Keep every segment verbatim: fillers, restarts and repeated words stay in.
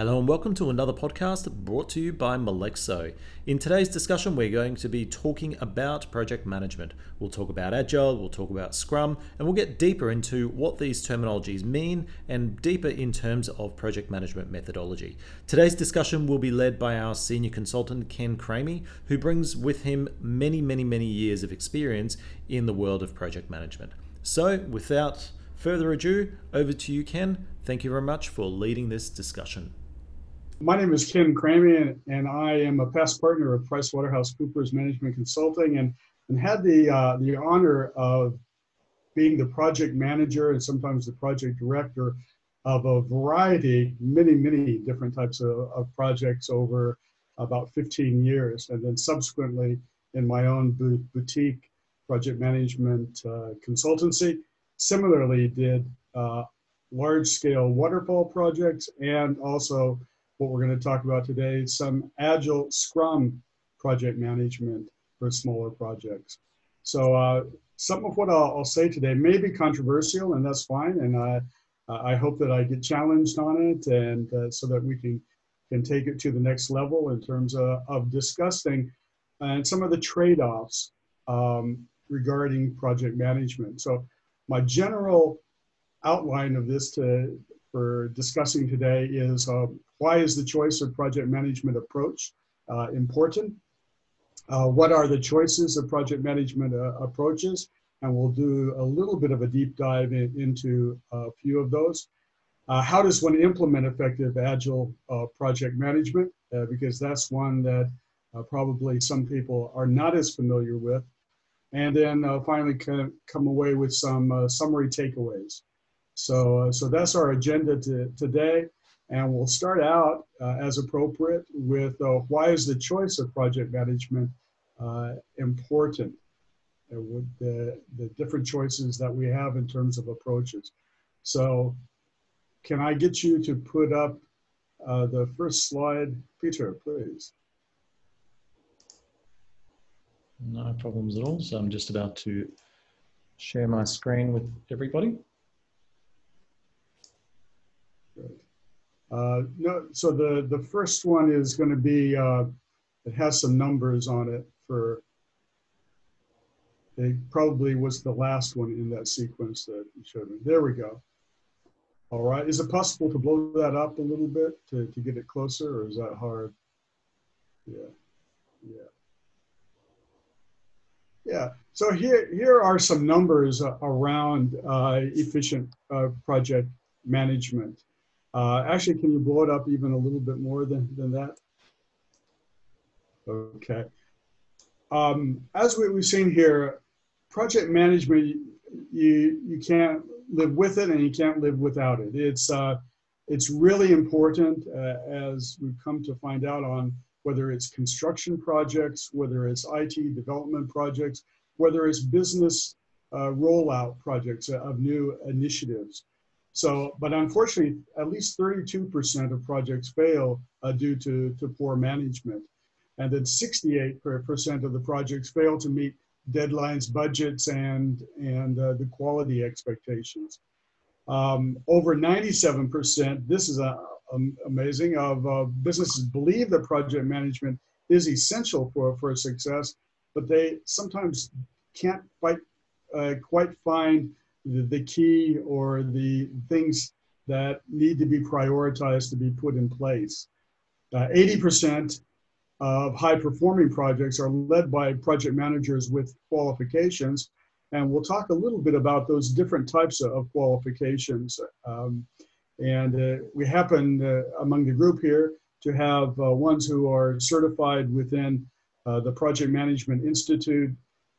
Hello and welcome to another podcast brought to you by Malexo. In today's discussion, we're going to be talking about project management. We'll talk about Agile, we'll talk about Scrum, and we'll get deeper into what these terminologies mean and deeper in terms of project management methodology. Today's discussion will be led by our senior consultant, Ken Cramey, who brings with him many, many, many years of experience in the world of project management. So without further ado, over to you, Ken. Thank you very much for leading this discussion. My name is Kim Cramie, and I am a past partner of PricewaterhouseCoopers Management Consulting, and, and had the uh, the honor of being the project manager and sometimes the project director of a variety, many, many different types of, of projects over about fifteen years. And then subsequently in my own boutique project management uh, consultancy, similarly did uh, large-scale waterfall projects and also what we're going to talk about today, some Agile Scrum project management for smaller projects. So uh, some of what I'll, I'll say today may be controversial, and that's fine. And I, I hope that I get challenged on it, and uh, so that we can, can take it to the next level in terms of, of discussing and some of the trade-offs um, regarding project management. So my general outline of this to, for discussing today is uh, why is the choice of project management approach uh, important? Uh, what are the choices of project management uh, approaches? And we'll do a little bit of a deep dive in, into a few of those. Uh, how does one implement effective Agile uh, project management? Uh, because that's one that uh, probably some people are not as familiar with. And then uh, finally kind of come away with some uh, summary takeaways. So, uh, so that's our agenda to, today, and we'll start out uh, as appropriate with uh, why is the choice of project management uh, important, and with the, the different choices that we have in terms of approaches. So can I get you to put up uh, the first slide, Peter, please? No problems at all. So I'm just about to share my screen with everybody. Uh, no, so the, the first one is going to be, uh, it has some numbers on it for, it probably was the last one in that sequence that you showed me. There we go. All right. Is it possible to blow that up a little bit to, to get it closer, or is that hard? Yeah. Yeah. Yeah. So here, here are some numbers around uh, efficient uh, project management. Uh, actually, can you blow it up even a little bit more than, than that? Okay. Um, as we, we've seen here, project management, you, you can't live with it and you can't live without it. It's, uh, it's really important uh, as we've come to find out on whether it's construction projects, whether it's I T development projects, whether it's business uh, rollout projects of new initiatives. So, but unfortunately, at least thirty-two percent of projects fail uh, due to, to poor management. And then sixty-eight percent of the projects fail to meet deadlines, budgets, and, and uh, the quality expectations. Um, over ninety-seven percent, this is uh, um, amazing, of uh, businesses believe that project management is essential for, for success, but they sometimes can't quite, uh, quite find the key or the things that need to be prioritized to be put in place. Uh, eighty percent of high-performing projects are led by project managers with qualifications, and we'll talk a little bit about those different types of qualifications. Um, and uh, we happen uh, among the group here to have uh, ones who are certified within uh, the Project Management Institute,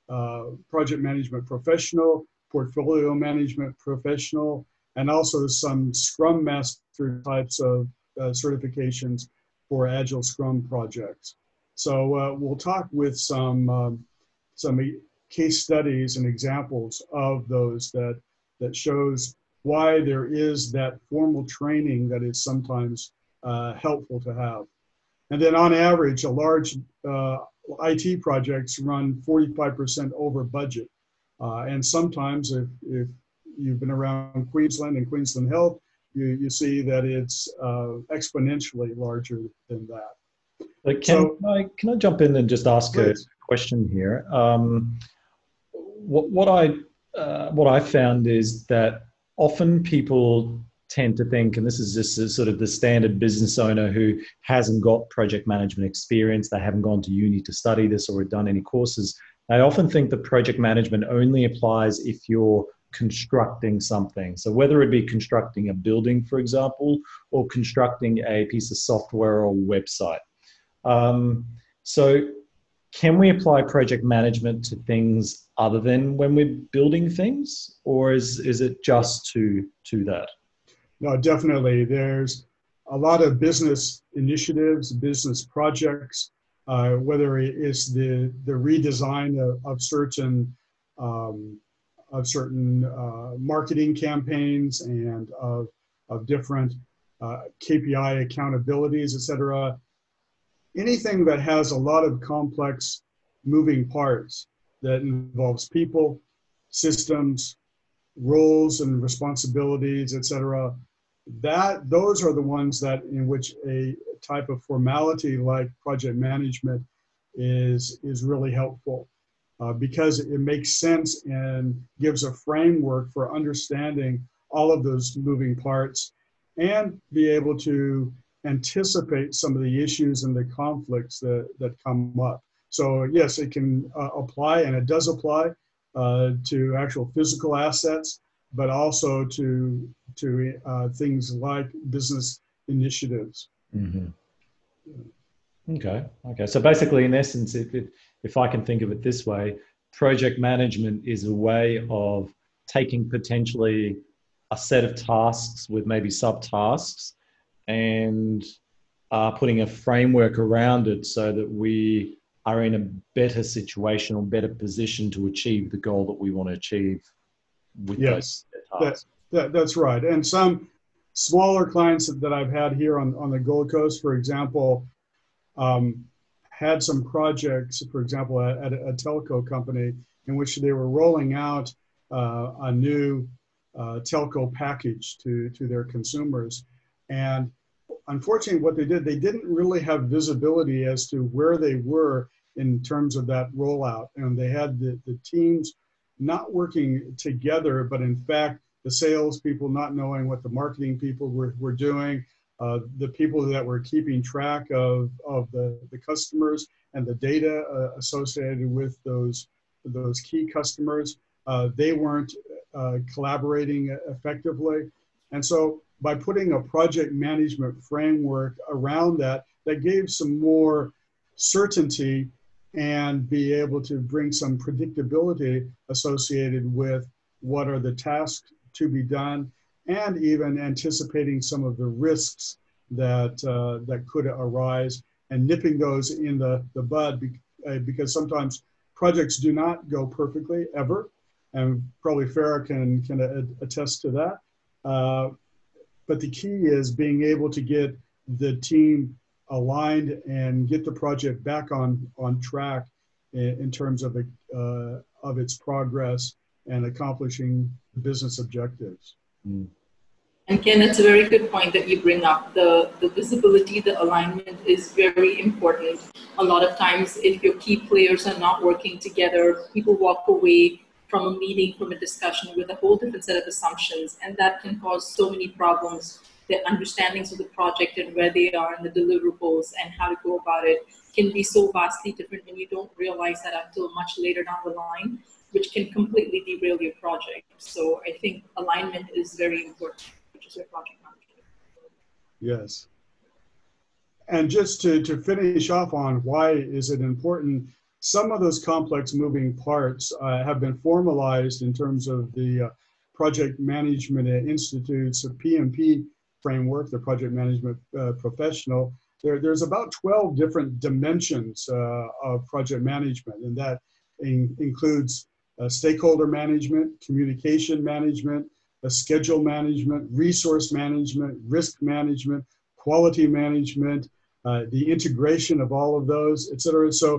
uh, Project Management Professional, Portfolio Management Professional, and also some Scrum Master types of uh, certifications for Agile Scrum projects. So uh, we'll talk with some, um, some case studies and examples of those that, that shows why there is that formal training that is sometimes uh, helpful to have. And then on average, a large uh, I T projects run forty-five percent over budget. Uh, and sometimes if, if you've been around Queensland and Queensland Health, you, you see that it's uh, exponentially larger than that. But can, so, I, can I jump in and just ask please. a question here? Um, what, what, I, uh, what I found is that often people tend to think, and this is just a, sort of the standard business owner who hasn't got project management experience, they haven't gone to uni to study this or done any courses, they often think that project management only applies if you're constructing something. So whether it be constructing a building, for example, or constructing a piece of software or website. Um, so can we apply project management to things other than when we're building things, or is, is it just to, to that? No, definitely. There's a lot of business initiatives, business projects, uh, whether it is the, the redesign of, of certain um, of certain uh, marketing campaigns and of, of different uh, K P I accountabilities, et cetera. Anything that has a lot of complex moving parts that involves people, systems, roles and responsibilities, et cetera, that, those are the ones that in which a type of formality like project management is, is really helpful. Uh, because it makes sense and gives a framework for understanding all of those moving parts and be able to anticipate some of the issues and the conflicts that, that come up. So yes, it can uh, apply, and it does apply uh, to actual physical assets, but also to, to uh, things like business initiatives. Mm-hmm. Yeah. Okay. Okay. So basically, in essence, if it, if I can think of it this way, project management is a way of taking potentially a set of tasks with maybe subtasks and uh, putting a framework around it so that we are in a better situation or better position to achieve the goal that we want to achieve with yes, those tasks. That, that, that's right. And some smaller clients that I've had here on, on the Gold Coast, for example, Um, had some projects, for example, at, at a telco company in which they were rolling out uh, a new uh, telco package to, to their consumers. And unfortunately, what they did, they didn't really have visibility as to where they were in terms of that rollout. And they had the, the teams not working together, but in fact, the salespeople not knowing what the marketing people were, were doing. Uh, the people that were keeping track of, of the, the customers and the data uh, associated with those, those key customers, uh, they weren't uh, collaborating effectively. And so by putting a project management framework around that, that gave some more certainty and be able to bring some predictability associated with what are the tasks to be done, and even anticipating some of the risks that, uh, that could arise and nipping those in the, the bud be, uh, because sometimes projects do not go perfectly ever. And probably Farah can, can a, attest to that. Uh, but the key is being able to get the team aligned and get the project back on, on track in, in terms of, uh, of its progress and accomplishing business objectives. Mm. And Ken, it's a very good point that you bring up. The, the visibility, the alignment is very important. A lot of times, if your key players are not working together, people walk away from a meeting, from a discussion with a whole different set of assumptions, and that can cause so many problems. Their understandings of the project and where they are and the deliverables and how to go about it can be so vastly different, and you don't realize that until much later down the line, which can completely derail your project. So I think alignment is very important, which is your project management. Yes. And just to, to finish off on why is it important, some of those complex moving parts uh, have been formalized in terms of the uh, Project Management Institute's P M P framework, the Project Management uh, Professional. There, there's about twelve different dimensions uh, of project management, and that in, includes Uh, stakeholder management, communication management, uh, schedule management, resource management, risk management, quality management, uh, the integration of all of those, et cetera. So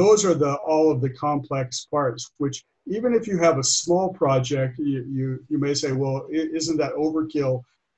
those are the, all of the complex parts, which even if you have a small project, you, you, you may say, well, isn't that overkill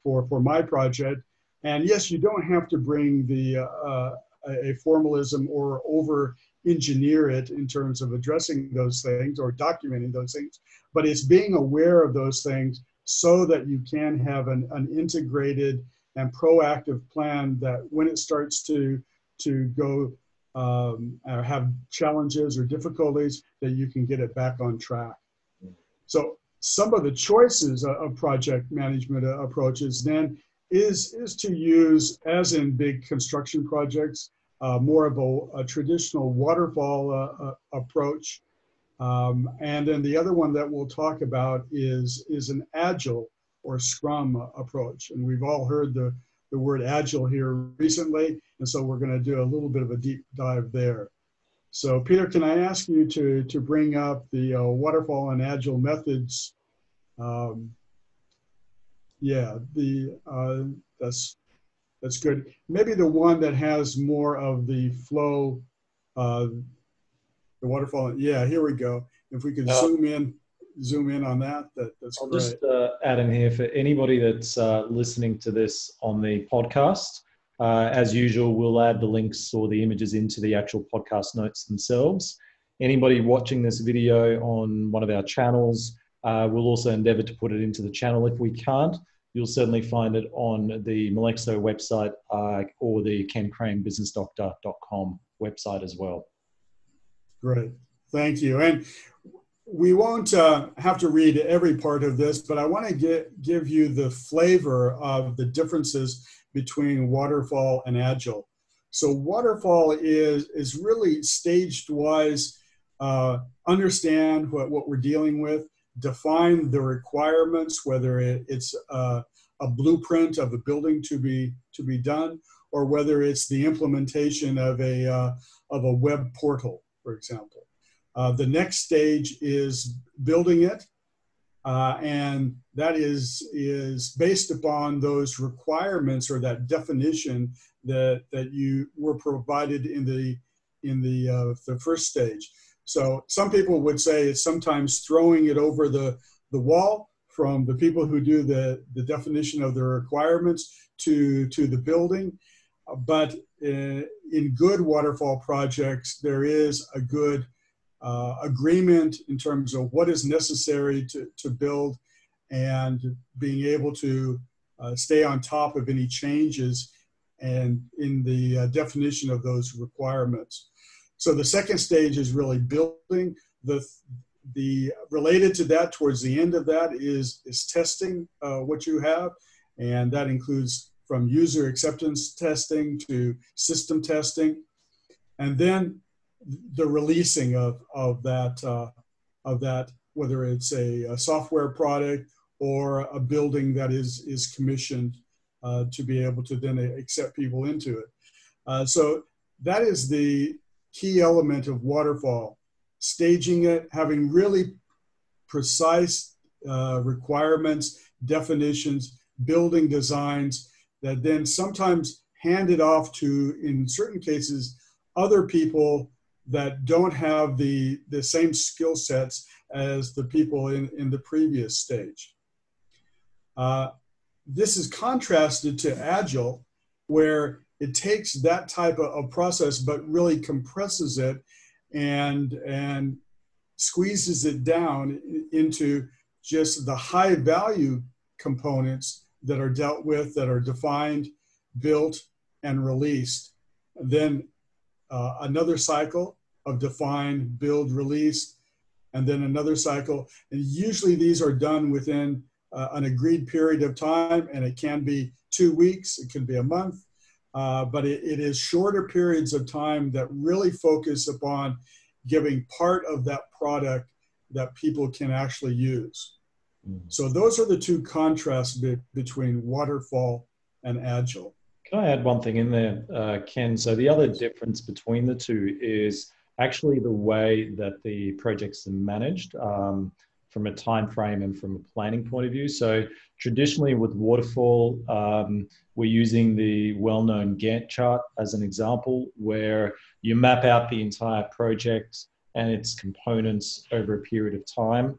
for, for my project. And yes, you don't have to bring the uh, a formalism or over-engineer it in terms of addressing those things or documenting those things, but it's being aware of those things so that you can have an, an integrated and proactive plan that when it starts to, to go um, or have challenges or difficulties, that you can get it back on track. So some of the choices of project management approaches then is, is to use, as in big construction projects, uh, more of a, a traditional waterfall uh, uh, approach. Um, and then the other one that we'll talk about is, is an agile or Scrum approach. And we've all heard the, the word agile here recently. And so we're going to do a little bit of a deep dive there. So Peter, can I ask you to, to bring up the uh, waterfall and agile methods? Um, yeah, the, uh, that's, that's good. Maybe the one that has more of the flow, uh, the waterfall. Yeah, here we go. If we can uh, zoom in, zoom in on that, that that's I'll great. Just uh, add in here for anybody that's uh, listening to this on the podcast. Uh, as usual, we'll add the links or the images into the actual podcast notes themselves. Anybody watching this video on one of our channels, uh, we'll also endeavor to put it into the channel. If we can't, you'll certainly find it on the Malexo website uh, or the Ken Cramey business doctor dot com website as well. Great. Thank you. And we won't uh, have to read every part of this, but I want to get, give you the flavor of the differences between waterfall and agile. So waterfall is, is really staged-wise, uh, understand what, what we're dealing with, define the requirements, whether it, it's uh, a blueprint of a building to be, to be done, or whether it's the implementation of a, uh, of a web portal, for example. Uh, the next stage is building it, uh, and that is, is based upon those requirements or that definition that, that you were provided in the, in the, uh, the first stage. So some people would say it's sometimes throwing it over the, the wall from the people who do the, the definition of the requirements to, to the building. But in, in good waterfall projects, there is a good Uh, agreement in terms of what is necessary to, to build and being able to uh, stay on top of any changes and in the uh, definition of those requirements. So the second stage is really building. The, the related to that, towards the end of that, is, is testing uh, what you have, and that includes from user acceptance testing to system testing. And then the releasing of, of that, uh, of that, whether it's a, a software product or a building that is, is commissioned uh, to be able to then accept people into it. Uh, so that is the key element of waterfall, staging it, having really precise uh, requirements, definitions, building designs that then sometimes hand it off to, in certain cases, other people that don't have the, the same skill sets as the people in, in the previous stage. Uh, this is contrasted to agile, where it takes that type of, of process, but really compresses it and, and squeezes it down into just the high value components that are dealt with, that are defined, built, and released. Then uh, another cycle of define, build, release, and then another cycle. And usually these are done within uh, an agreed period of time, and it can be two weeks, it can be a month, uh, but it, it is shorter periods of time that really focus upon giving part of that product that people can actually use. Mm-hmm. So those are the two contrasts be between waterfall and agile. Can I add one thing in there, uh, Ken? So the other difference between the two is actually the way that the projects are managed um, from a time frame and from a planning point of view. So traditionally with waterfall, um, we're using the well-known Gantt chart as an example, where you map out the entire project and its components over a period of time.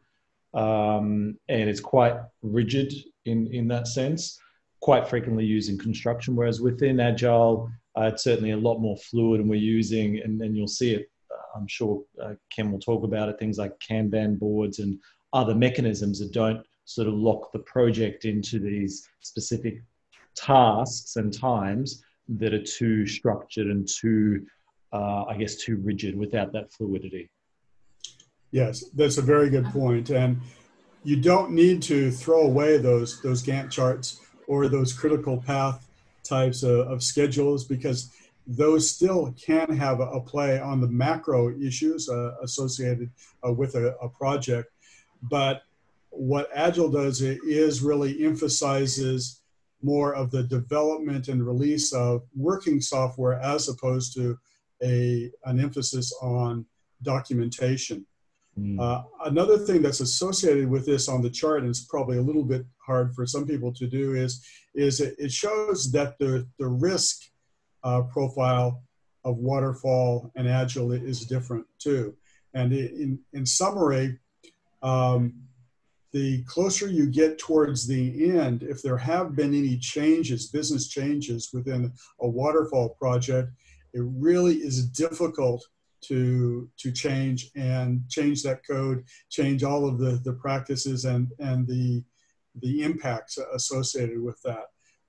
Um, and it's quite rigid in, in that sense. quite frequently used in construction, whereas within Agile, uh, it's certainly a lot more fluid, and we're using, and, and you'll see it, I'm sure uh, Ken will talk about it, things like Kanban boards and other mechanisms that don't sort of lock the project into these specific tasks and times that are too structured and too, uh, I guess, too rigid without that fluidity. Yes, that's a very good point. And you don't need to throw away those, those Gantt charts or those critical path types of, of schedules, because those still can have a play on the macro issues uh, associated uh, with a, a project. But what Agile does is really emphasizes more of the development and release of working software as opposed to a, an emphasis on documentation. Mm. Uh, another thing that's associated with this on the chart, and it's probably a little bit hard for some people to do, is, is it, it shows that the, the risk uh, profile of waterfall and Agile is different too. And in, in summary, um, the closer you get towards the end, if there have been any changes, business changes within a waterfall project, it really is difficult to to change and change that code, change all of the, the practices and, and the, the impacts associated with that.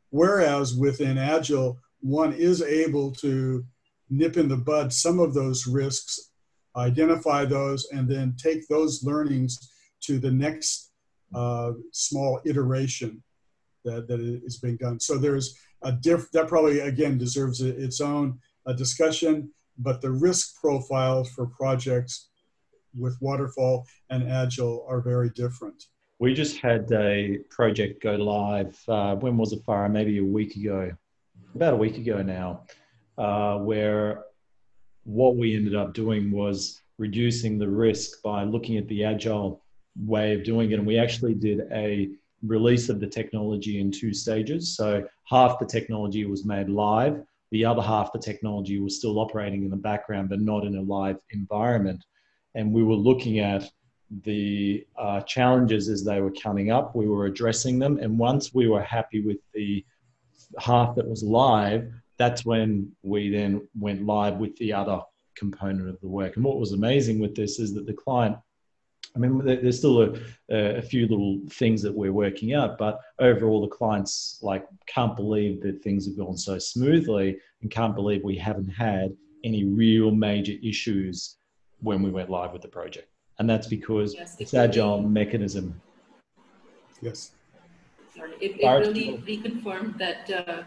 Whereas within Agile, one is able to nip in the bud some of those risks, identify those, and then take those learnings to the next Uh, small iteration that, that is being done. So there's a diff that probably again deserves a, its own a discussion, but the risk profiles for projects with waterfall and Agile are very different. We just had a project go live, uh, when was it, Farah? Maybe a week ago, about a week ago now, uh, where what we ended up doing was reducing the risk by looking at the Agile way of doing it, and we actually did a release of the technology in two stages. So half the technology was made live, the other half the technology was still operating in the background but not in a live environment. And we were looking at the uh, challenges as they were coming up, we were addressing them, and once we were happy with the half that was live, that's when we then went live with the other component of the work. And what was amazing with this is that the client, I mean, there's still a, a few little things that we're working out, but overall the clients like can't believe that things have gone so smoothly and can't believe we haven't had any real major issues when we went live with the project. And that's because yes, it's Agile mechanism. Yes. Sorry, it, it really reconfirmed that, uh,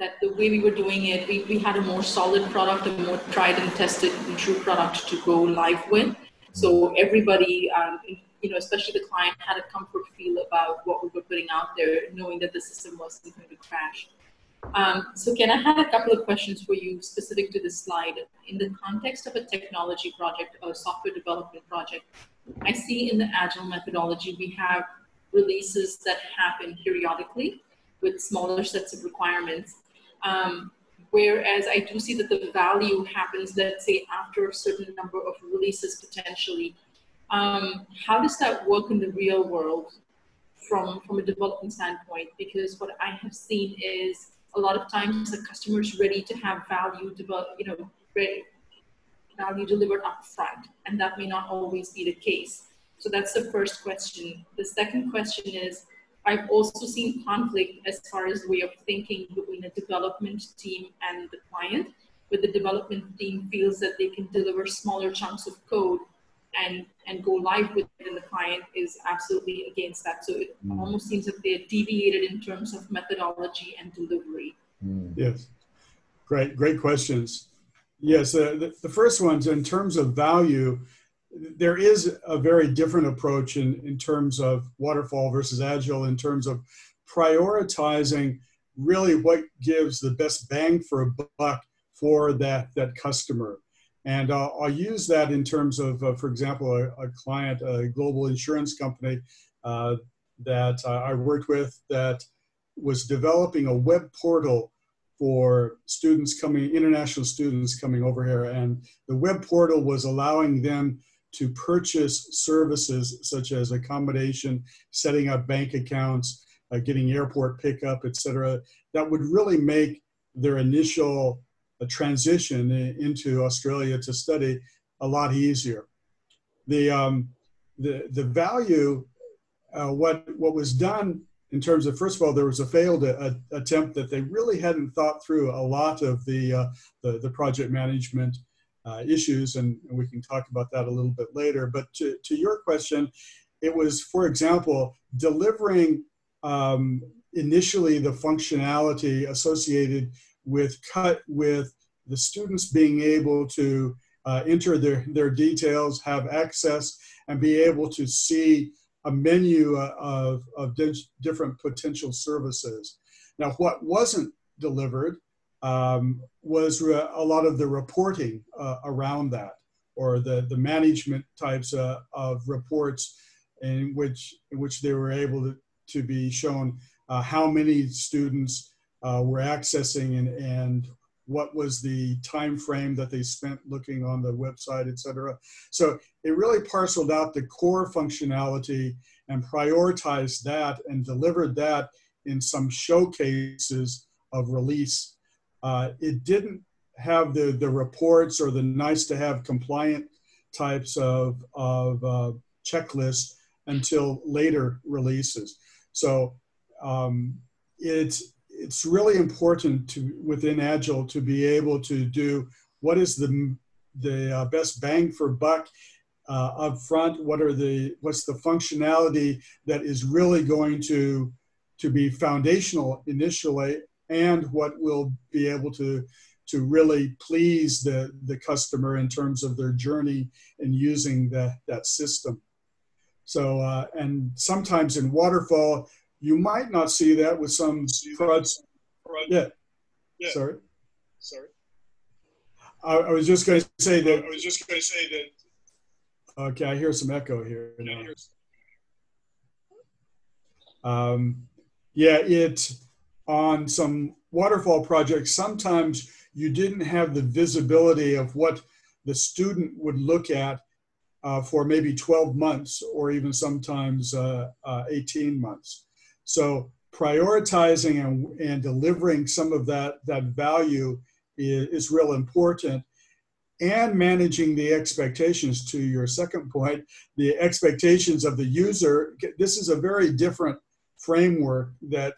that the way we were doing it, we, we had a more solid product, a more tried and tested and true product to go live with. So everybody, um, you know, especially the client, had a comfort feel about what we were putting out there, knowing that the system wasn't going to crash. Um, so Ken, I had a couple of questions for you specific to this slide. In the context of a technology project or software development project, I see in the Agile methodology, we have releases that happen periodically with smaller sets of requirements. Um, Whereas I do see that the value happens, let's say, after a certain number of releases potentially. Um, how does that work in the real world from, from a development standpoint? Because what I have seen is a lot of times the customer is ready to have value, develop, you know, ready, value delivered up front, and that may not always be the case. So that's the first question. The second question is, I've also seen conflict as far as way of thinking between a development team and the client, where the development team feels that they can deliver smaller chunks of code and, and go live with it, and the client is absolutely against that. So it mm. almost seems that they're deviated in terms of methodology and delivery. Mm. Yes, great, great questions. Yes, uh, the, the first one's in terms of value. There is a very different approach in, in terms of waterfall versus Agile, in terms of prioritizing really what gives the best bang for a buck for that, that customer. And uh, I'll use that in terms of, uh, for example, a, a client, a global insurance company uh, that I worked with that was developing a web portal for students coming, international students coming over here. And the web portal was allowing them to purchase services such as accommodation, setting up bank accounts, uh, getting airport pickup, et cetera, that would really make their initial uh, transition into Australia to study a lot easier. The, um, the, the value, uh, what, what was done in terms of, first of all, there was a failed a, a attempt that they really hadn't thought through a lot of the, uh, the, the project management uh, issues, and we can talk about that a little bit later. But to, to your question, it was, for example, delivering um, initially the functionality associated with cut with the students being able to uh, enter their, their details, have access, and be able to see a menu of, of different potential services. Now, what wasn't delivered um, was a lot of the reporting uh, around that, or the, the management types uh, of reports in which, in which they were able to, to be shown uh, how many students uh, were accessing and, and what was the time frame that they spent looking on the website, et cetera. So it really parceled out the core functionality and prioritized that and delivered that in some showcases of release. Uh, it didn't have the, the reports or the nice to have compliant types of, of uh, checklists until later releases. So um, it's, it's really important to, within Agile, to be able to do what is the, the uh, best bang for buck uh, up front, what are the, what's the functionality that is really going to, to be foundational initially, and what will be able to, to really please the, the customer in terms of their journey in using the, that system. So, uh, and sometimes in waterfall, you might not see that with some projects. Yeah. yeah. Sorry. Sorry. I, I was just going to say that. I was just going to say that. Okay, I hear some echo here. Yeah, um, yeah, it on some waterfall projects, sometimes you didn't have the visibility of what the student would look at uh, for maybe twelve months or even sometimes uh, uh, eighteen months. So prioritizing and, and delivering some of that, that value is, is real important, and managing the expectations to your second point, the expectations of the user. This is a very different framework that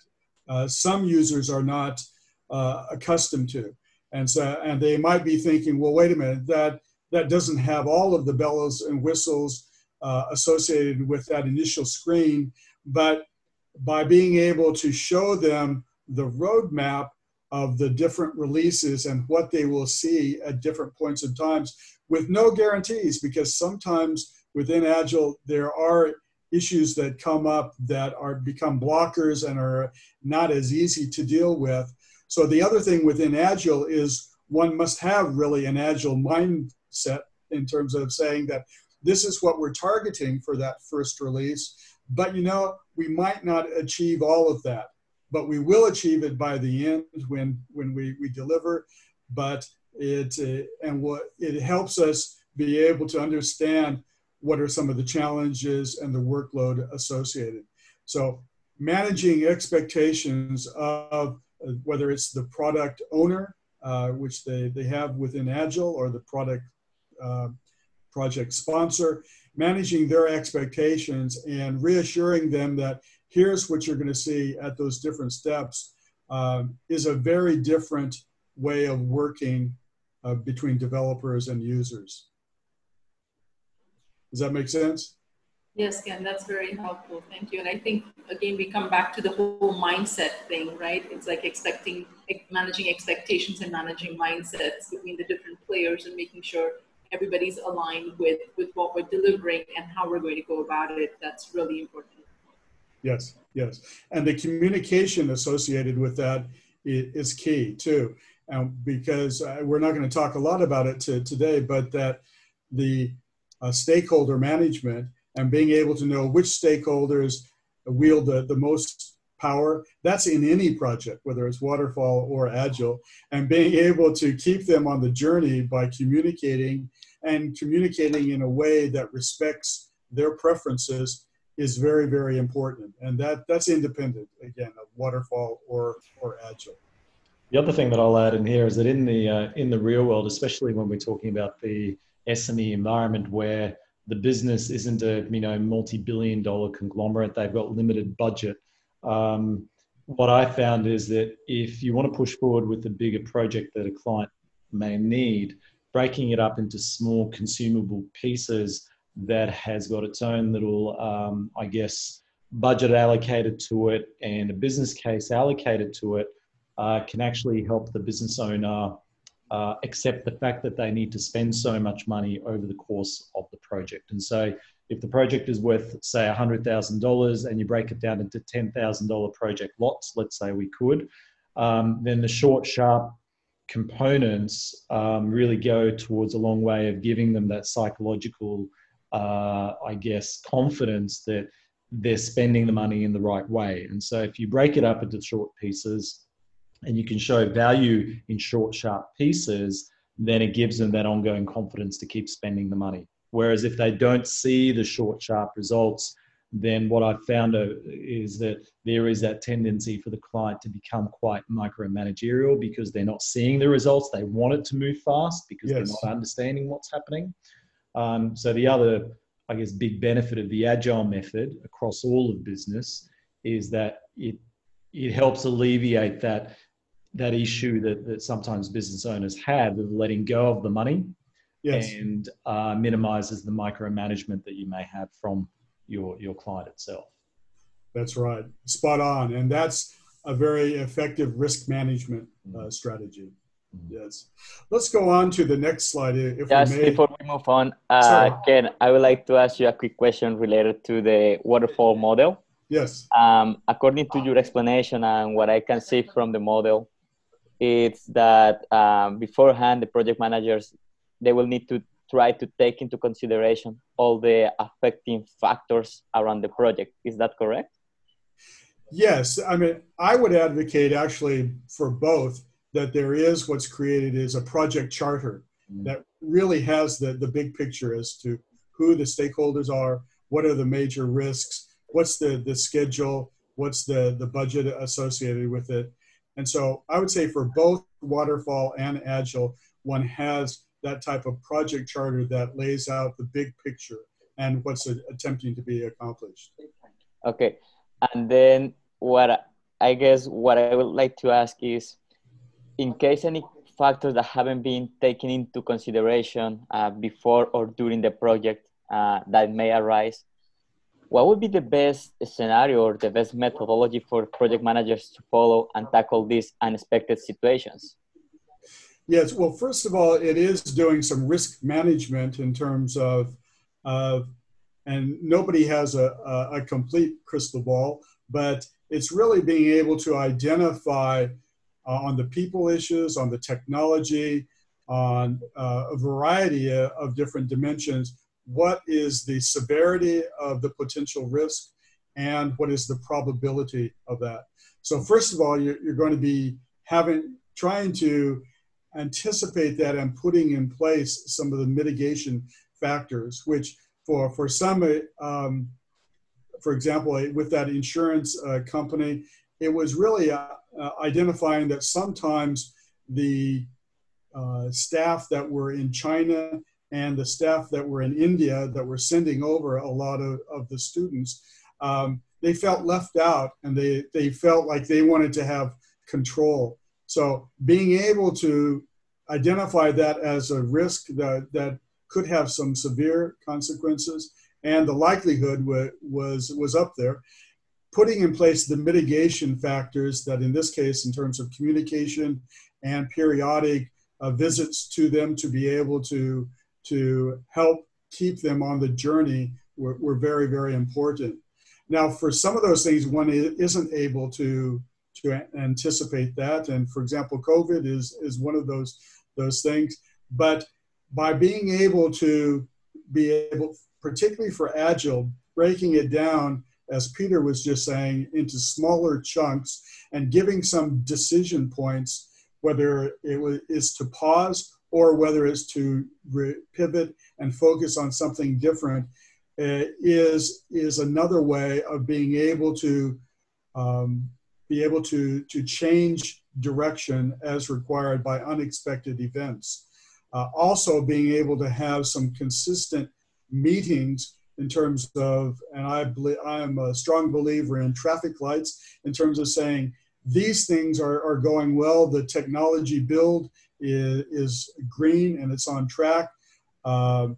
uh, some users are not uh, accustomed to. And so, and they might be thinking, well, wait a minute, that, that doesn't have all of the bells and whistles uh, associated with that initial screen, but by being able to show them the roadmap of the different releases and what they will see at different points in times with no guarantees, because sometimes within Agile, there are issues that come up that are become blockers and are not as easy to deal with. So the other thing within Agile is one must have really an Agile mindset in terms of saying that this is what we're targeting for that first release. But, you know, we might not achieve all of that, but we will achieve it by the end when, when we, we deliver. But it, uh, and what, it helps us be able to understand what are some of the challenges and the workload associated. So managing expectations of uh, whether it's the product owner, uh, which they, they have within Agile, or the product uh, project sponsor, managing their expectations and reassuring them that here's what you're going to see at those different steps um, is a very different way of working uh, between developers and users. Does that make sense? Yes, Ken, that's very helpful. Thank you. And I think, again, we come back to the whole mindset thing, right? It's like expecting, managing expectations and managing mindsets between the different players and making sure everybody's aligned with, with what we're delivering and how we're going to go about it. That's really important. Yes, yes. And the communication associated with that is key too, um, because uh, we're not going to talk a lot about it to, today, but that the uh, stakeholder management and being able to know which stakeholders wield the, the most power, that's in any project, whether it's waterfall or Agile, and being able to keep them on the journey by communicating and communicating in a way that respects their preferences is very, very important. And that, that's independent, again, of waterfall or, or agile. The other thing that I'll add in here is that in the, uh, in the real world, especially when we're talking about the S M E environment where the business isn't a, you know, multi-billion dollar conglomerate, they've got limited budget. Um, what I found is that if you want to push forward with the bigger project that a client may need, breaking it up into small consumable pieces that has got its own little, um, I guess, budget allocated to it and a business case allocated to it uh, can actually help the business owner uh, accept the fact that they need to spend so much money over the course of the project. And so if the project is worth, say, one hundred thousand dollars and you break it down into ten thousand dollar project lots, let's say we could, um, then the short, sharp components um, really go towards a long way of giving them that psychological Uh, I guess, confidence that they're spending the money in the right way. And so if you break it up into short pieces and you can show value in short, sharp pieces, then it gives them that ongoing confidence to keep spending the money. Whereas if they don't see the short, sharp results, then what I've found is that there is that tendency for the client to become quite micromanagerial because they're not seeing the results. They want it to move fast because yes. they're not understanding what's happening. Um, so the other, I guess, big benefit of the agile method across all of business is that it it helps alleviate that that issue that, that sometimes business owners have of letting go of the money yes. and uh, minimizes the micromanagement that you may have from your, your client itself. That's right. Spot on. And that's a very effective risk management uh, strategy. Yes. Let's go on to the next slide. If Just we may. Before we move on, uh, Ken, I would like to ask you a quick question related to the waterfall model. Yes. Um, according to your explanation and what I can see from the model, it's that um, beforehand, the project managers, they will need to try to take into consideration all the affecting factors around the project. Is that correct? Yes. I mean, I would advocate actually for both. That there is what's created is a project charter that really has the, the big picture as to who the stakeholders are, what are the major risks, what's the, the schedule, what's the, the budget associated with it. And so I would say for both waterfall and agile, one has that type of project charter that lays out the big picture and what's attempting to be accomplished. Okay. And then what I guess what I would like to ask is, in case any factors that haven't been taken into consideration uh, before or during the project uh, that may arise, what would be the best scenario or the best methodology for project managers to follow and tackle these unexpected situations? Yes, well, first of all, it is doing some risk management in terms of, uh, and nobody has a, a complete crystal ball, but it's really being able to identify Uh, on the people issues, on the technology, on uh, a variety of different dimensions. What is the severity of the potential risk and what is the probability of that? So first of all, you're, you're going to be having, trying to anticipate that and putting in place some of the mitigation factors, which for, for some, um, for example, with that insurance uh, company, it was really uh, uh, identifying that sometimes the uh, staff that were in China and the staff that were in India that were sending over a lot of, of the students, um, they felt left out and they, they felt like they wanted to have control. So being able to identify that as a risk that, that could have some severe consequences and the likelihood w- was, was up there. Putting in place the mitigation factors that in this case, in terms of communication and periodic uh, visits to them to be able to, to help keep them on the journey were, were very, very important. Now, for some of those things, one isn't able to, to anticipate that. And for example, COVID is, is one of those, those things. But by being able to be able, particularly for Agile, breaking it down as Peter was just saying, into smaller chunks and giving some decision points, whether it is to pause or whether it's to re- pivot and focus on something different, uh, is is another way of being able to um, be able to to change direction as required by unexpected events. Uh, also, being able to have some consistent meetings in terms of, and I believe, I am a strong believer in traffic lights in terms of saying these things are, are going well. The technology build is, is green and it's on track. Uh,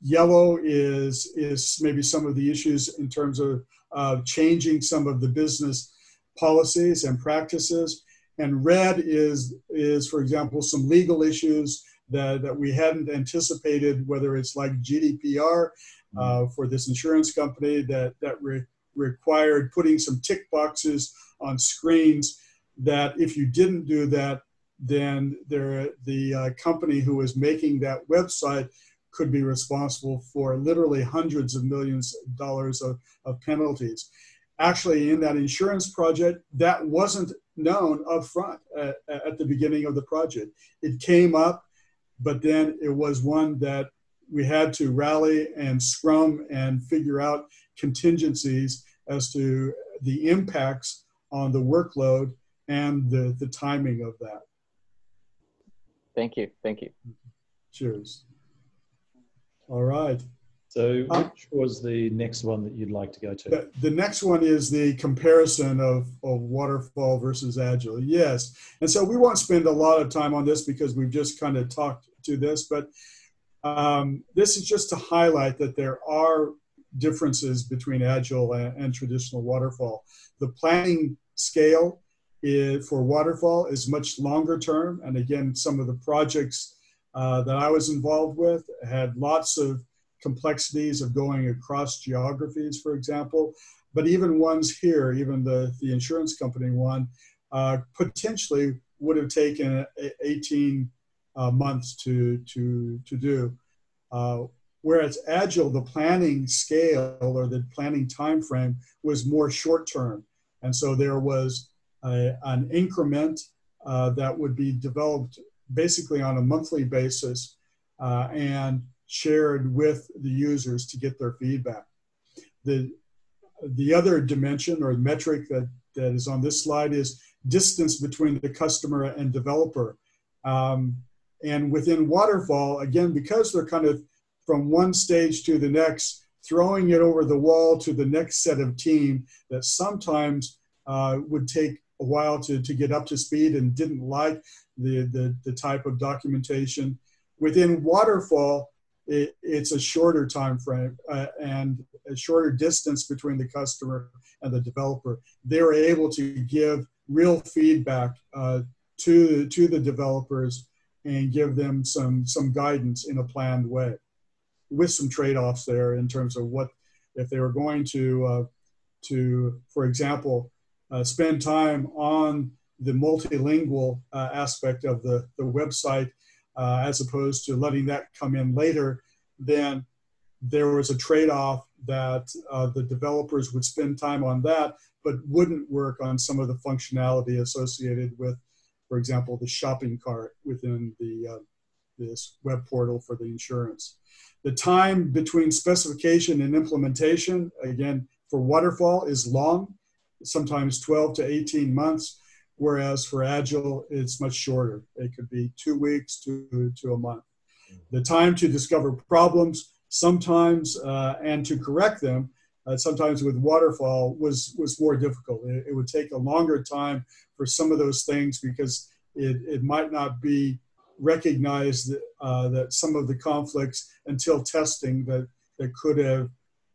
yellow is is maybe some of the issues in terms of uh, changing some of the business policies and practices. And red is, is for example, some legal issues that, that we hadn't anticipated, whether it's like G D P R uh, for this insurance company that, that re required putting some tick boxes on screens that if you didn't do that, then there, the uh, company who was making that website could be responsible for literally hundreds of millions of dollars of, of penalties. Actually, in that insurance project, that wasn't known up front at, at the beginning of the project. It came up, but then it was one that we had to rally and scrum and figure out contingencies as to the impacts on the workload and the, the timing of that. Thank you. Thank you. Cheers. All right. So which was the next one that you'd like to go to? The, the next one is the comparison of, of waterfall versus agile. Yes. And so we won't spend a lot of time on this because we've just kind of talked to this, but um, this is just to highlight that there are differences between agile and, and traditional waterfall. The planning scale is, for waterfall is much longer term. And again, some of the projects uh, that I was involved with had lots of complexities of going across geographies, for example, but even ones here, even the, the insurance company one, uh, potentially would have taken eighteen uh, months to, to, to do. Uh, whereas agile, the planning scale or the planning time frame was more short term. And so there was a, an increment uh, that would be developed basically on a monthly basis uh, and shared with the users to get their feedback. The, the other dimension or metric that, that is on this slide is distance between the customer and developer. Um, and within waterfall, again, because they're kind of from one stage to the next, throwing it over the wall to the next set of team that sometimes uh, would take a while to, to get up to speed and didn't like the, the, the type of documentation. Within waterfall, it's a shorter time frame uh, and a shorter distance between the customer and the developer. They're able to give real feedback uh, to, to the developers and give them some, some guidance in a planned way with some trade-offs there in terms of what, if they were going to, uh, to for example, uh, spend time on the multilingual uh, aspect of the, the website Uh, as opposed to letting that come in later, then there was a trade-off that uh, the developers would spend time on that, but wouldn't work on some of the functionality associated with, for example, the shopping cart within the uh, this web portal for the insurance. The time between specification and implementation, again, for waterfall is long, sometimes twelve to eighteen months. Whereas for agile, it's much shorter. It could be two weeks to, to a month. The time to discover problems sometimes uh, and to correct them, uh, sometimes with waterfall was, was more difficult. It, it would take a longer time for some of those things because it, it might not be recognized uh, that some of the conflicts until testing that, that could have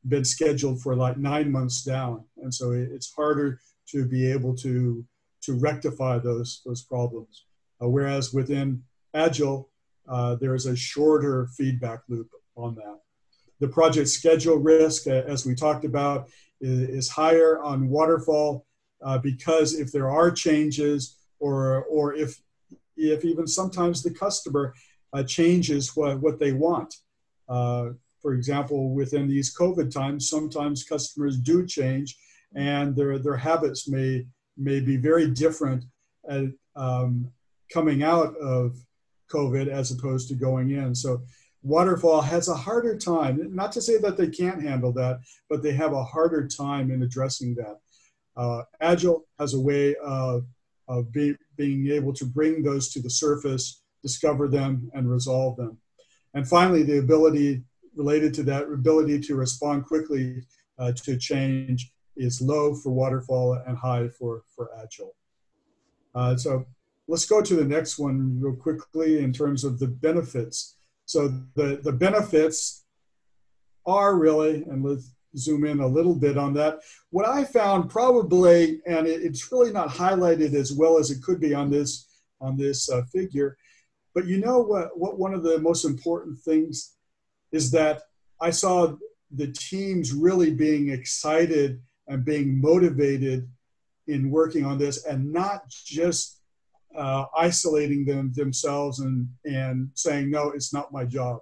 been scheduled for like nine months down. And so it, it's harder to be able to to rectify those, those problems. Uh, whereas within Agile, uh, there is a shorter feedback loop on that. The project schedule risk, uh, as we talked about, is, is higher on waterfall uh, because if there are changes or, or if, if even sometimes the customer uh, changes what, what they want. Uh, for example, within these COVID times, sometimes customers do change and their, their habits may may be very different at, um, coming out of COVID as opposed to going in. So waterfall has a harder time, not to say that they can't handle that, but they have a harder time in addressing that. Uh, Agile has a way of, of be, being able to bring those to the surface, discover them, and resolve them. And finally, the ability related to that, ability to respond quickly uh, to change is low for waterfall and high for, for Agile. Uh, so let's go to the next one real quickly in terms of the benefits. So the, the benefits are really, and let's zoom in a little bit on that. What I found probably, and it, it's really not highlighted as well as it could be on this, on this uh, figure, but you know what, what one of the most important things is that I saw the teams really being excited and being motivated in working on this, and not just uh, isolating them themselves and, and saying, no, it's not my job.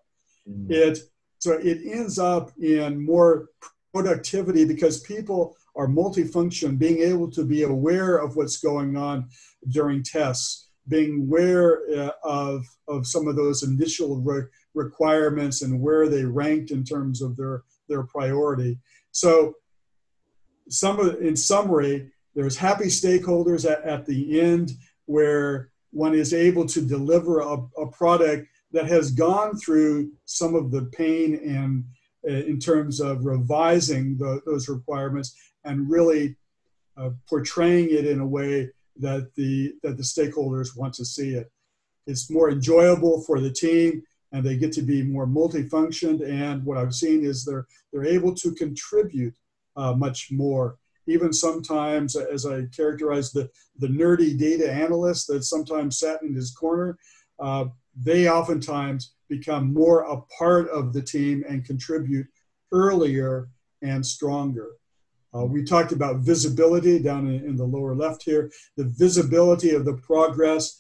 Mm-hmm. It, so it ends up in more productivity because people are multifunction, being able to be aware of what's going on during tests, being aware uh, of, of some of those initial re requirements and where they ranked in terms of their, their priority. So some of, in summary, there's happy stakeholders at, at the end where one is able to deliver a, a product that has gone through some of the pain and uh, in terms of revising the, those requirements and really uh, portraying it in a way that the, that the stakeholders want to see it. It's more enjoyable for the team and they get to be more multifunctioned, and what I've seen is they're, they're able to contribute uh, much more. Even sometimes, as I characterize the, the nerdy data analyst that sometimes sat in his corner, uh, they oftentimes become more a part of the team and contribute earlier and stronger. Uh, we talked about visibility down in, in the lower left here. The visibility of the progress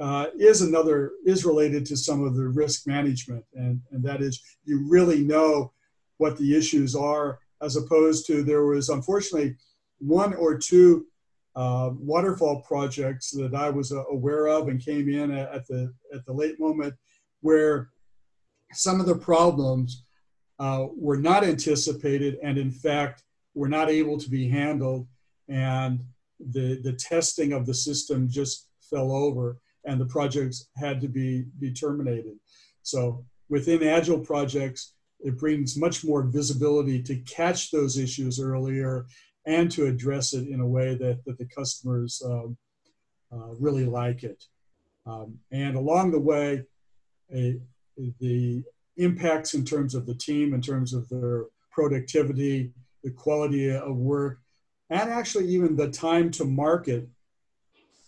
uh, is another, is related to some of the risk management. And, and that is, you really know what the issues are, as opposed to there was unfortunately one or two uh, waterfall projects that I was uh, aware of and came in at the, at the late moment where some of the problems uh, were not anticipated and in fact were not able to be handled, and the, the testing of the system just fell over and the projects had to be, be terminated. So within Agile projects, it brings much more visibility to catch those issues earlier and to address it in a way that, that the customers um, uh, really like it. Um, and along the way, a, the impacts in terms of the team, in terms of their productivity, the quality of work, and actually even the time to market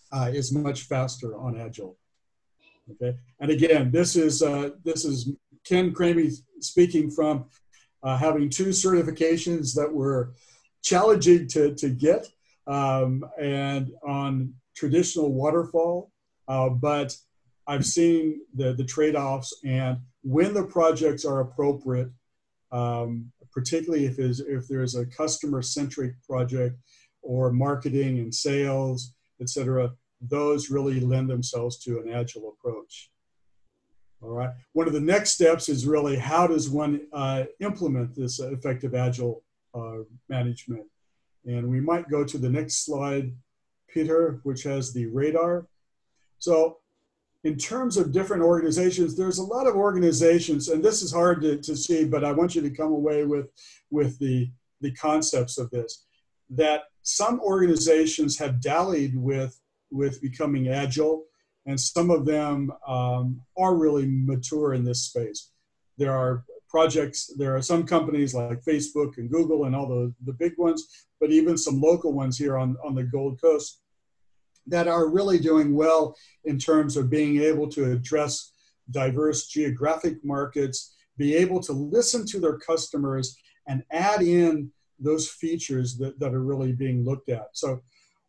uh, is much faster on Agile. Okay, and again, this is, uh, this is Ken Cramey speaking from uh, having two certifications that were challenging to, to get um, and on traditional waterfall, uh, but I've seen the, the trade-offs, and when the projects are appropriate, um, particularly if, if there's a customer-centric project or marketing and sales, et cetera, those really lend themselves to an Agile approach. All right. One of the next steps is really how does one uh, implement this effective Agile uh, management? And we might go to the next slide, Peter, which has the radar. So in terms of different organizations, there's a lot of organizations, and this is hard to, to see, but I want you to come away with, with the, the concepts of this, that some organizations have dallied with, with becoming Agile. And some of them um, are really mature in this space. There are projects, there are some companies like Facebook and Google and all the, the big ones, but even some local ones here on, on the Gold Coast that are really doing well in terms of being able to address diverse geographic markets, be able to listen to their customers and add in those features that, that are really being looked at. So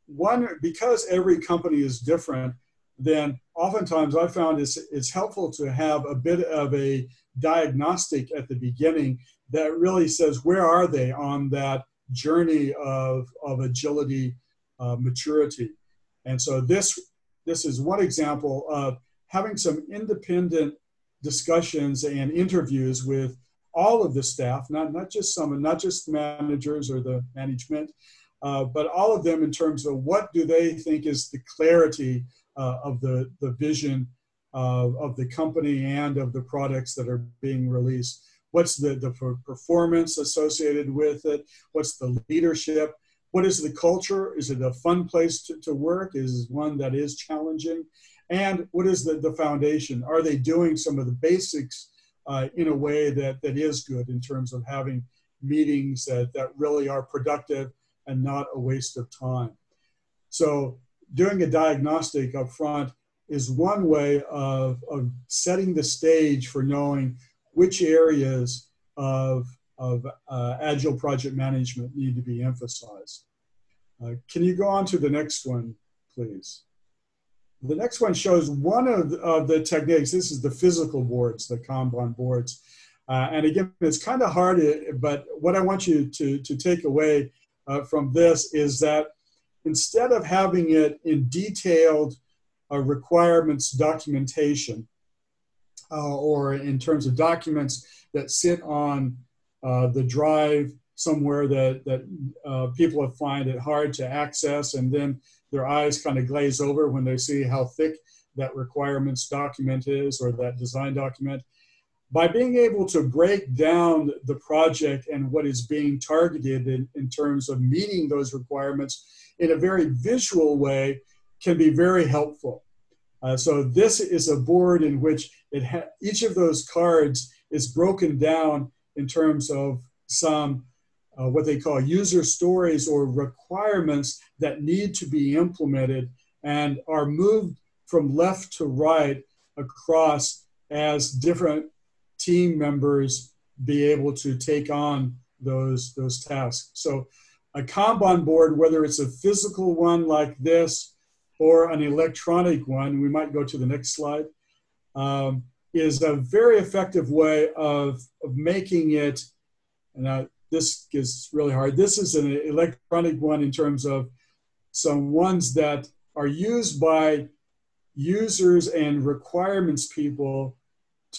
one, because every company is different, then oftentimes I found it's, it's helpful to have a bit of a diagnostic at the beginning that really says, where are they on that journey of, of agility uh, maturity? And so this, this is one example of having some independent discussions and interviews with all of the staff, not, not just some, not just the managers or the management, uh, but all of them in terms of what do they think is the clarity uh, of the, the vision uh, of the company and of the products that are being released. What's the, the performance associated with it? What's the leadership? What is the culture? Is it a fun place to, to work? Is it one that is challenging? And what is the, the foundation? Are they doing some of the basics uh, in a way that, that is good in terms of having meetings that, that really are productive and not a waste of time? So doing a diagnostic up front is one way of, of setting the stage for knowing which areas of, of uh, agile project management need to be emphasized. Uh, can you go on to the next one, please? The next one shows one of the, of the techniques. This is the physical boards, the Kanban boards. Uh, and again, it's kind of hard, but what I want you to, to take away uh, from this is that instead of having it in detailed uh, requirements documentation, Uh, or in terms of documents that sit on uh, the drive somewhere that, that uh, people find it hard to access, and then their eyes kind of glaze over when they see how thick that requirements document is or that design document. By being able to break down the project and what is being targeted in, in terms of meeting those requirements in a very visual way can be very helpful. Uh, so this is a board in which it ha each of those cards is broken down in terms of some uh, what they call user stories or requirements that need to be implemented and are moved from left to right across as different team members be able to take on those, those tasks. So a Kanban board, whether it's a physical one like this or an electronic one, we might go to the next slide, um, is a very effective way of, of making it, and I, this gets really hard, this is an electronic one in terms of some ones that are used by users and requirements people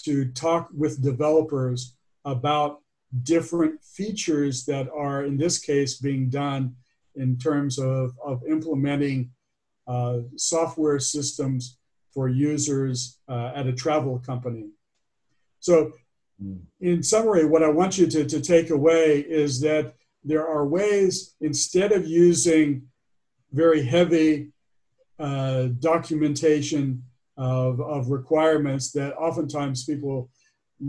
to talk with developers about different features that are, in this case, being done in terms of, of implementing Uh, software systems for users uh, at a travel company. So in summary, what I want you to, to take away is that there are ways, instead of using very heavy uh, documentation of, of requirements that oftentimes people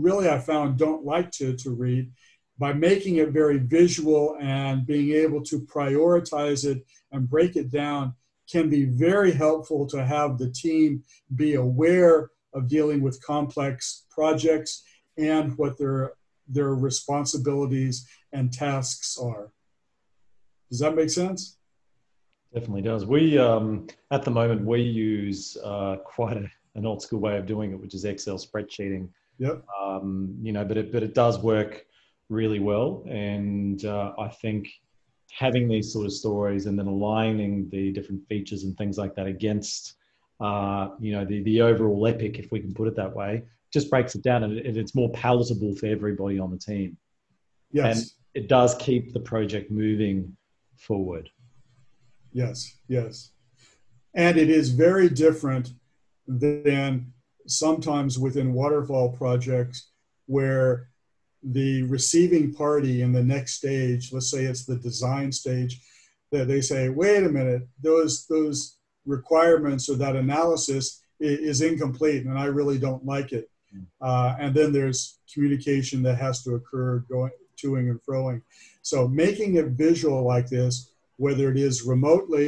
really, I found, don't like to, to read, by making it very visual and being able to prioritize it and break it down, can be very helpful to have the team be aware of dealing with complex projects and what their, their responsibilities and tasks are. Does that make sense? Definitely does. We, um, at the moment, we use uh, quite a, an old school way of doing it, which is Excel spreadsheeting. Yep. Um, you know, but it, but it does work really well. And uh, I think having these sort of stories and then aligning the different features and things like that against, uh, you know, the, the overall epic, if we can put it that way, just breaks it down and it, it's more palatable for everybody on the team. Yes. And it does keep the project moving forward. Yes, yes. And it is very different than sometimes within waterfall projects where the receiving party in the next stage, let's say it's the design stage, that they say, wait a minute, those, those requirements or that analysis is, is incomplete and I really don't like it. Uh, and then there's communication that has to occur going toing and froing. So making it visual like this, whether it is remotely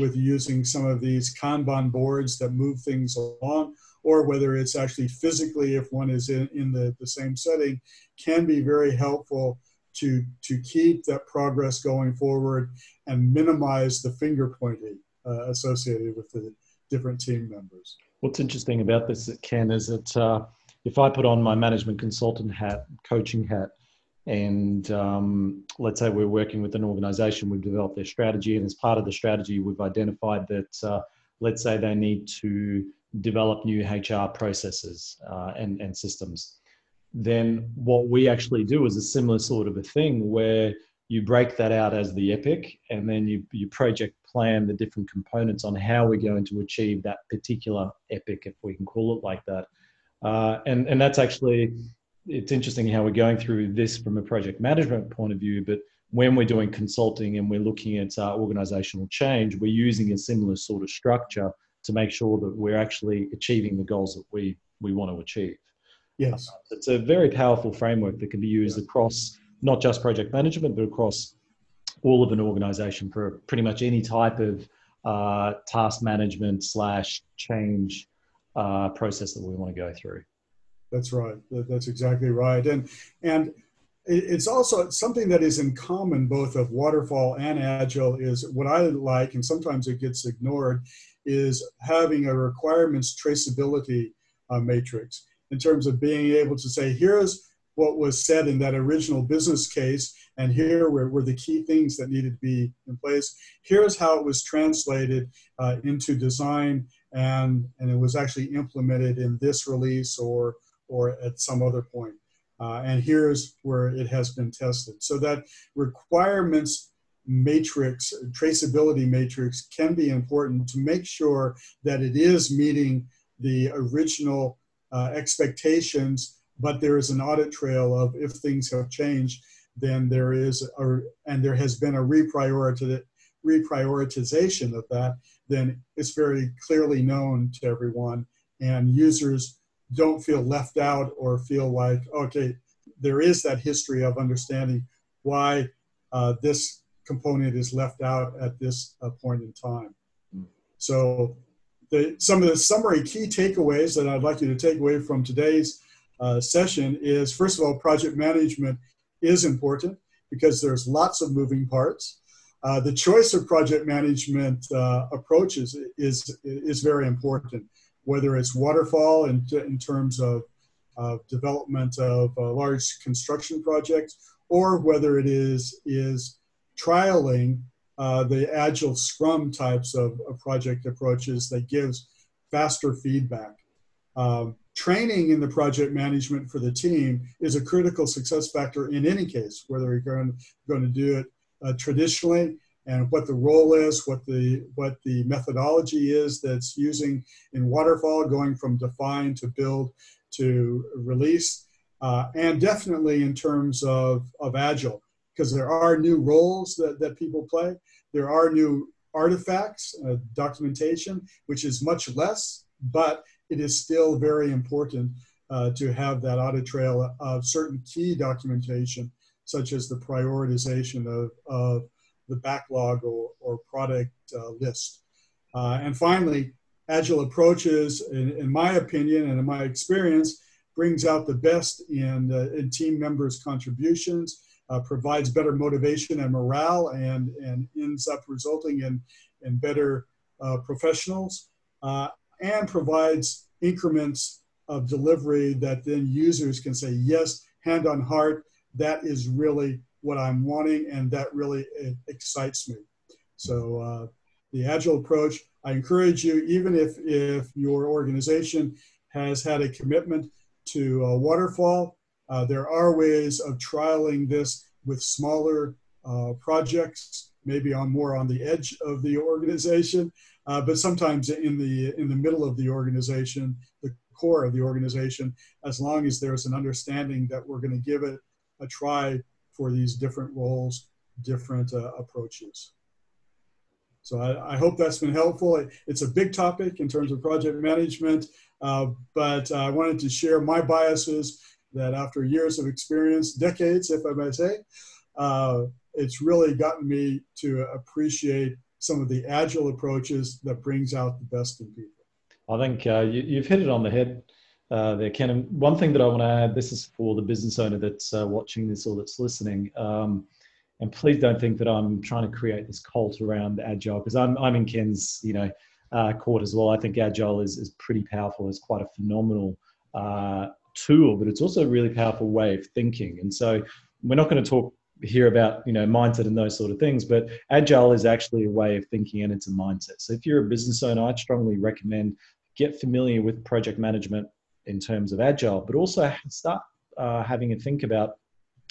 with using some of these Kanban boards that move things along, or whether it's actually physically, if one is in, in the, the same setting, can be very helpful to, to keep that progress going forward and minimize the finger pointing uh, associated with the different team members. What's interesting about this, Ken, is that uh, if I put on my management consultant hat, coaching hat, and um, let's say we're working with an organization, we've developed their strategy, and as part of the strategy, we've identified that, uh, let's say they need to develop new H R processes uh, and, and systems. Then what we actually do is a similar sort of a thing where you break that out as the epic, and then you, you project plan the different components on how we're going to achieve that particular epic, if we can call it like that. Uh, and, and that's actually, it's interesting how we're going through this from a project management point of view, but when we're doing consulting and we're looking at uh, organizational change, we're using a similar sort of structure to make sure that we're actually achieving the goals that we, we want to achieve. Yes. Uh, it's a very powerful framework that can be used across not just project management, but across all of an organization for pretty much any type of uh, task management slash change uh, process that we want to go through. That's right. That's exactly right. And, and it's also something that is in common both of waterfall and agile is what I like, and sometimes it gets ignored, is having a requirements traceability uh, matrix in terms of being able to say, here's what was said in that original business case, and here were, were the key things that needed to be in place. Here's how it was translated uh, into design, and, and it was actually implemented in this release or, or at some other point. Uh, and here's where it has been tested. So that requirements matrix, traceability matrix, can be important to make sure that it is meeting the original uh, expectations, but there is an audit trail of if things have changed, then there is, a, and there has been a reprioritization of that, then it's very clearly known to everyone, and users don't feel left out or feel like, okay, there is that history of understanding why uh, this component is left out at this uh, point in time. So the, some of the summary key takeaways that I'd like you to take away from today's Uh, session is, first of all, project management is important because there's lots of moving parts. Uh, the choice of project management uh, approaches is, is very important, whether it's waterfall in, in terms of uh, development of uh, large construction projects, or whether it is, is trialing uh, the agile scrum types of, of project approaches that gives faster feedback. Um, Training in the project management for the team is a critical success factor in any case, whether you're going, going to do it uh, traditionally, and what the role is, what the, what the methodology is that's using in waterfall, going from define to build to release, uh, and definitely in terms of, of agile, because there are new roles that, that people play. There are new artifacts, uh, documentation, which is much less, but it is still very important uh, to have that audit trail of certain key documentation, such as the prioritization of, of the backlog or, or product uh, list. Uh, and finally, agile approaches, in, in my opinion and in my experience, brings out the best in, uh, in team members' contributions, uh, provides better motivation and morale, and, and ends up resulting in, in better uh, professionals. Uh, and provides increments of delivery that then users can say, yes, hand on heart, that is really what I'm wanting, and that really excites me. So uh, the agile approach, I encourage you, even if, if your organization has had a commitment to uh, waterfall, uh, there are ways of trialing this with smaller uh, projects, maybe on more on the edge of the organization, uh, but sometimes in the in the middle of the organization, the core of the organization, as long as there's an understanding that we're going to give it a try for these different roles, different uh, approaches. So I, I hope that's been helpful. It, it's a big topic in terms of project management, uh, but I wanted to share my biases that after years of experience, decades, if I may say, uh, it's really gotten me to appreciate some of the agile approaches that brings out the best in people. I think uh, you, you've hit it on the head uh, there, Ken. And one thing that I want to add, this is for the business owner that's uh, watching this or that's listening. Um, and please don't think that I'm trying to create this cult around agile, because I'm, I'm in Ken's you know, uh, court as well. I think agile is, is pretty powerful. It's quite a phenomenal uh, tool, but it's also a really powerful way of thinking. And so we're not going to talk hear about you know mindset and those sort of things, but agile is actually a way of thinking, and it's a mindset. So if you're a business owner, I'd strongly recommend get familiar with project management in terms of Agile, but also start uh, having a think about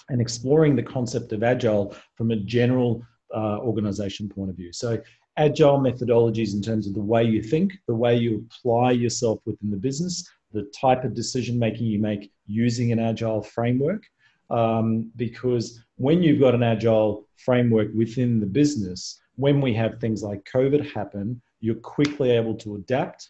and exploring the concept of Agile from a general uh, organization point of view. So Agile methodologies in terms of the way you think, the way you apply yourself within the business, the type of decision-making you make using an Agile framework. Um, because when you've got an Agile framework within the business, when we have things like COVID happen, you're quickly able to adapt,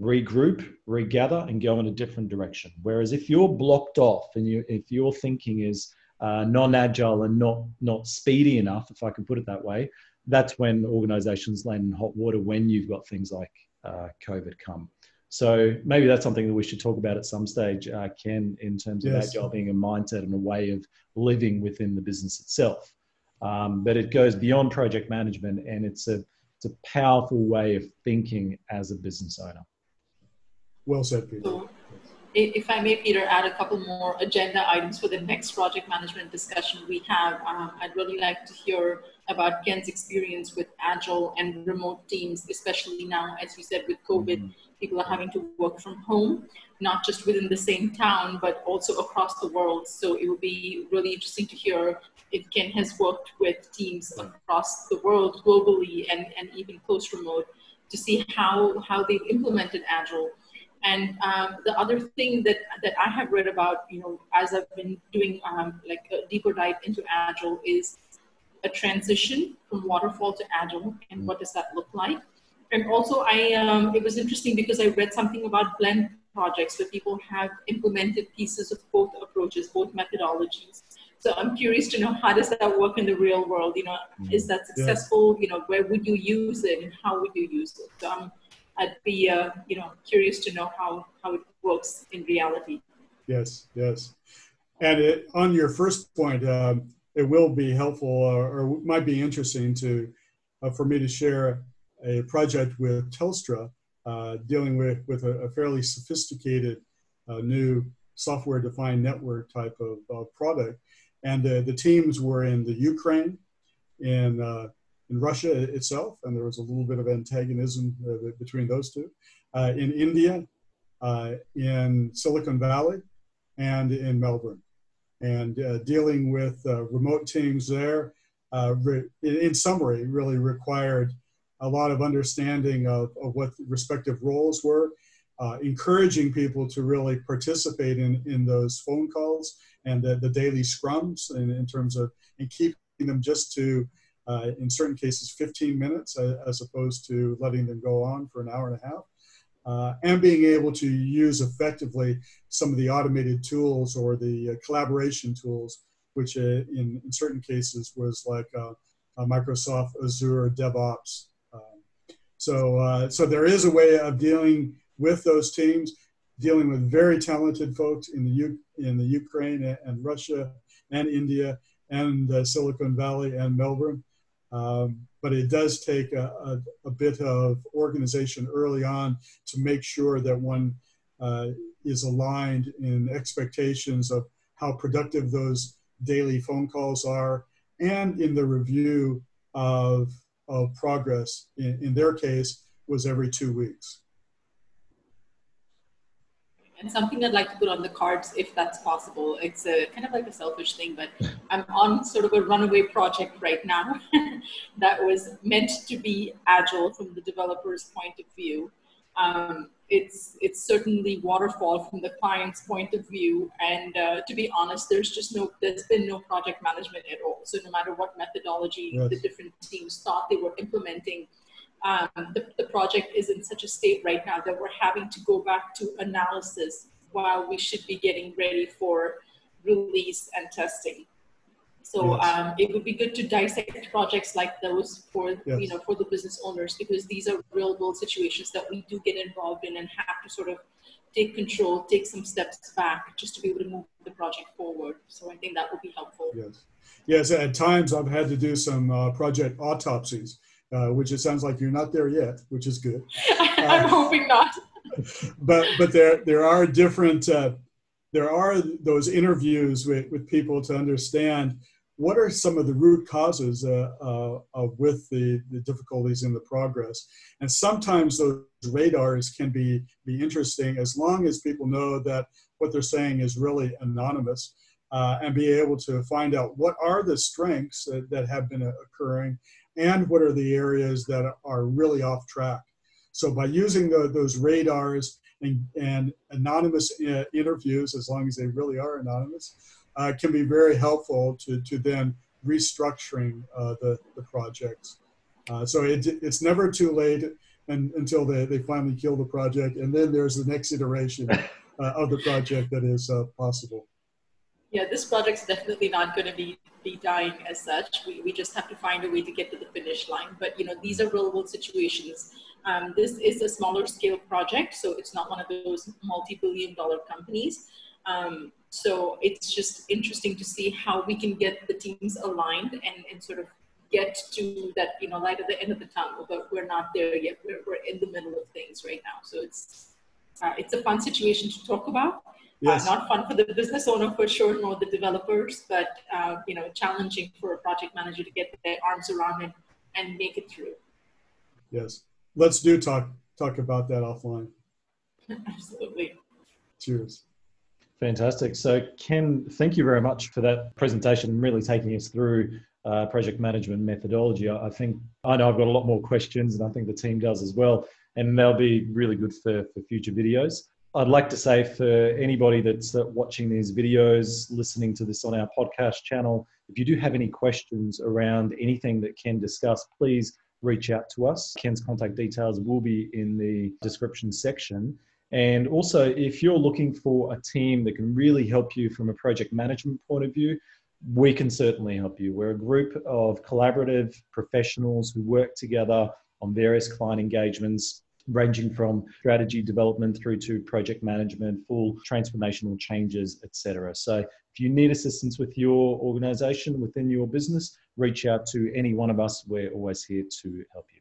regroup, regather, and go in a different direction. Whereas if you're blocked off and you, if your thinking is uh, non-Agile and not, not speedy enough, if I can put it that way, that's when organizations land in hot water when you've got things like uh, COVID come. So maybe that's something that we should talk about at some stage, uh, Ken, in terms of yes. Agile being a mindset and a way of living within the business itself. Um, but it goes beyond project management, and it's a, it's a powerful way of thinking as a business owner. Well said, Peter. So, if I may, Peter, add a couple more agenda items for the next project management discussion we have. Um, I'd really like to hear about Ken's experience with Agile and remote teams, especially now, as you said, with COVID, mm-hmm. people are having to work from home, not just within the same town, but also across the world. So it would be really interesting to hear if Ken has worked with teams across the world globally and, and even close remote to see how, how they've implemented Agile. And um, the other thing that, that I have read about, you know, as I've been doing um, like a deeper dive into Agile is a transition from waterfall to Agile, and mm-hmm. what does that look like? And also, I um, it was interesting because I read something about blend projects where people have implemented pieces of both approaches, both methodologies. So I'm curious to know, how does that work in the real world? You know, mm-hmm. is that successful? Yeah. You know, where would you use it and how would you use it? So I'm, I'd be, uh, you know, curious to know how, how it works in reality. Yes, yes. And it, on your first point, uh, it will be helpful or, or might be interesting to uh, for me to share a project with Telstra uh, dealing with, with a, a fairly sophisticated uh, new software-defined network type of uh, product. And uh, the teams were in the Ukraine, in, uh, in Russia itself, and there was a little bit of antagonism uh, between those two, uh, in India, uh, in Silicon Valley, and in Melbourne. And uh, dealing with uh, remote teams there, uh, re in summary, really required a lot of understanding of, of what respective roles were, uh, encouraging people to really participate in, in those phone calls and the, the daily scrums in, in terms of, and keeping them just to, uh, in certain cases, fifteen minutes uh, as opposed to letting them go on for an hour and a half, uh, and being able to use effectively some of the automated tools or the uh, collaboration tools, which uh, in, in certain cases was like uh, uh, Microsoft Azure DevOps. So, uh, so there is a way of dealing with those teams, dealing with very talented folks in the U in the Ukraine and Russia and India and uh, Silicon Valley and Melbourne. Um, but it does take a, a, a bit of organization early on to make sure that one uh, is aligned in expectations of how productive those daily phone calls are, and in the review of of progress, in, in their case, was every two weeks. And something I'd like to put on the cards, if that's possible, it's a, kind of like a selfish thing, but I'm on sort of a runaway project right now that was meant to be Agile from the developer's point of view. Um, it's, it's certainly waterfall from the client's point of view. And uh, to be honest, there's just no, there's been no project management at all. So no matter what methodology yes. the different teams thought they were implementing, um, the, the project is in such a state right now that we're having to go back to analysis while we should be getting ready for release and testing. So yes. um, it would be good to dissect projects like those for, yes. you know, for the business owners, because these are real world situations that we do get involved in and have to sort of take control, take some steps back just to be able to move the project forward. So I think that would be helpful. Yes, yes. At times I've had to do some uh, project autopsies, uh, which it sounds like you're not there yet, which is good. I'm uh, hoping not. but but there, there are different, uh, there are those interviews with, with people to understand what are some of the root causes uh, uh, uh, with the, the difficulties in the progress? And sometimes those radars can be, be interesting, as long as people know that what they're saying is really anonymous, uh, and be able to find out what are the strengths that, that have been occurring and what are the areas that are really off track. So by using the, those radars and, and anonymous uh, interviews, as long as they really are anonymous, Uh, can be very helpful to, to then restructuring uh, the, the projects. Uh, so it, it's never too late and, until they, they finally kill the project, and then there's the next iteration uh, of the project that is uh, possible. Yeah, this project's definitely not going to be, be dying as such. We, we just have to find a way to get to the finish line. But, you know, these are real world situations. Um, this is a smaller scale project, so it's not one of those multi-billion dollar companies. Um, so it's just interesting to see how we can get the teams aligned and, and sort of get to that, you know, light at the end of the tunnel, but we're not there yet. We're, we're in the middle of things right now. So it's, uh, it's a fun situation to talk about. Yes. Uh, not fun for the business owner for sure, nor the developers, but, uh, you know, challenging for a project manager to get their arms around it and make it through. Yes. Let's do talk, talk about that offline. Absolutely. Cheers. Fantastic. So Ken, thank you very much for that presentation, really taking us through uh, project management methodology. I think, I know I've got a lot more questions, and I think the team does as well, and they'll be really good for, for future videos. I'd like to say for anybody that's watching these videos, listening to this on our podcast channel, if you do have any questions around anything that Ken discussed, please reach out to us. Ken's contact details will be in the description section. And also, if you're looking for a team that can really help you from a project management point of view, we can certainly help you. We're a group of collaborative professionals who work together on various client engagements, ranging from strategy development through to project management, full transformational changes, et cetera. So if you need assistance with your organization, within your business, reach out to any one of us. We're always here to help you.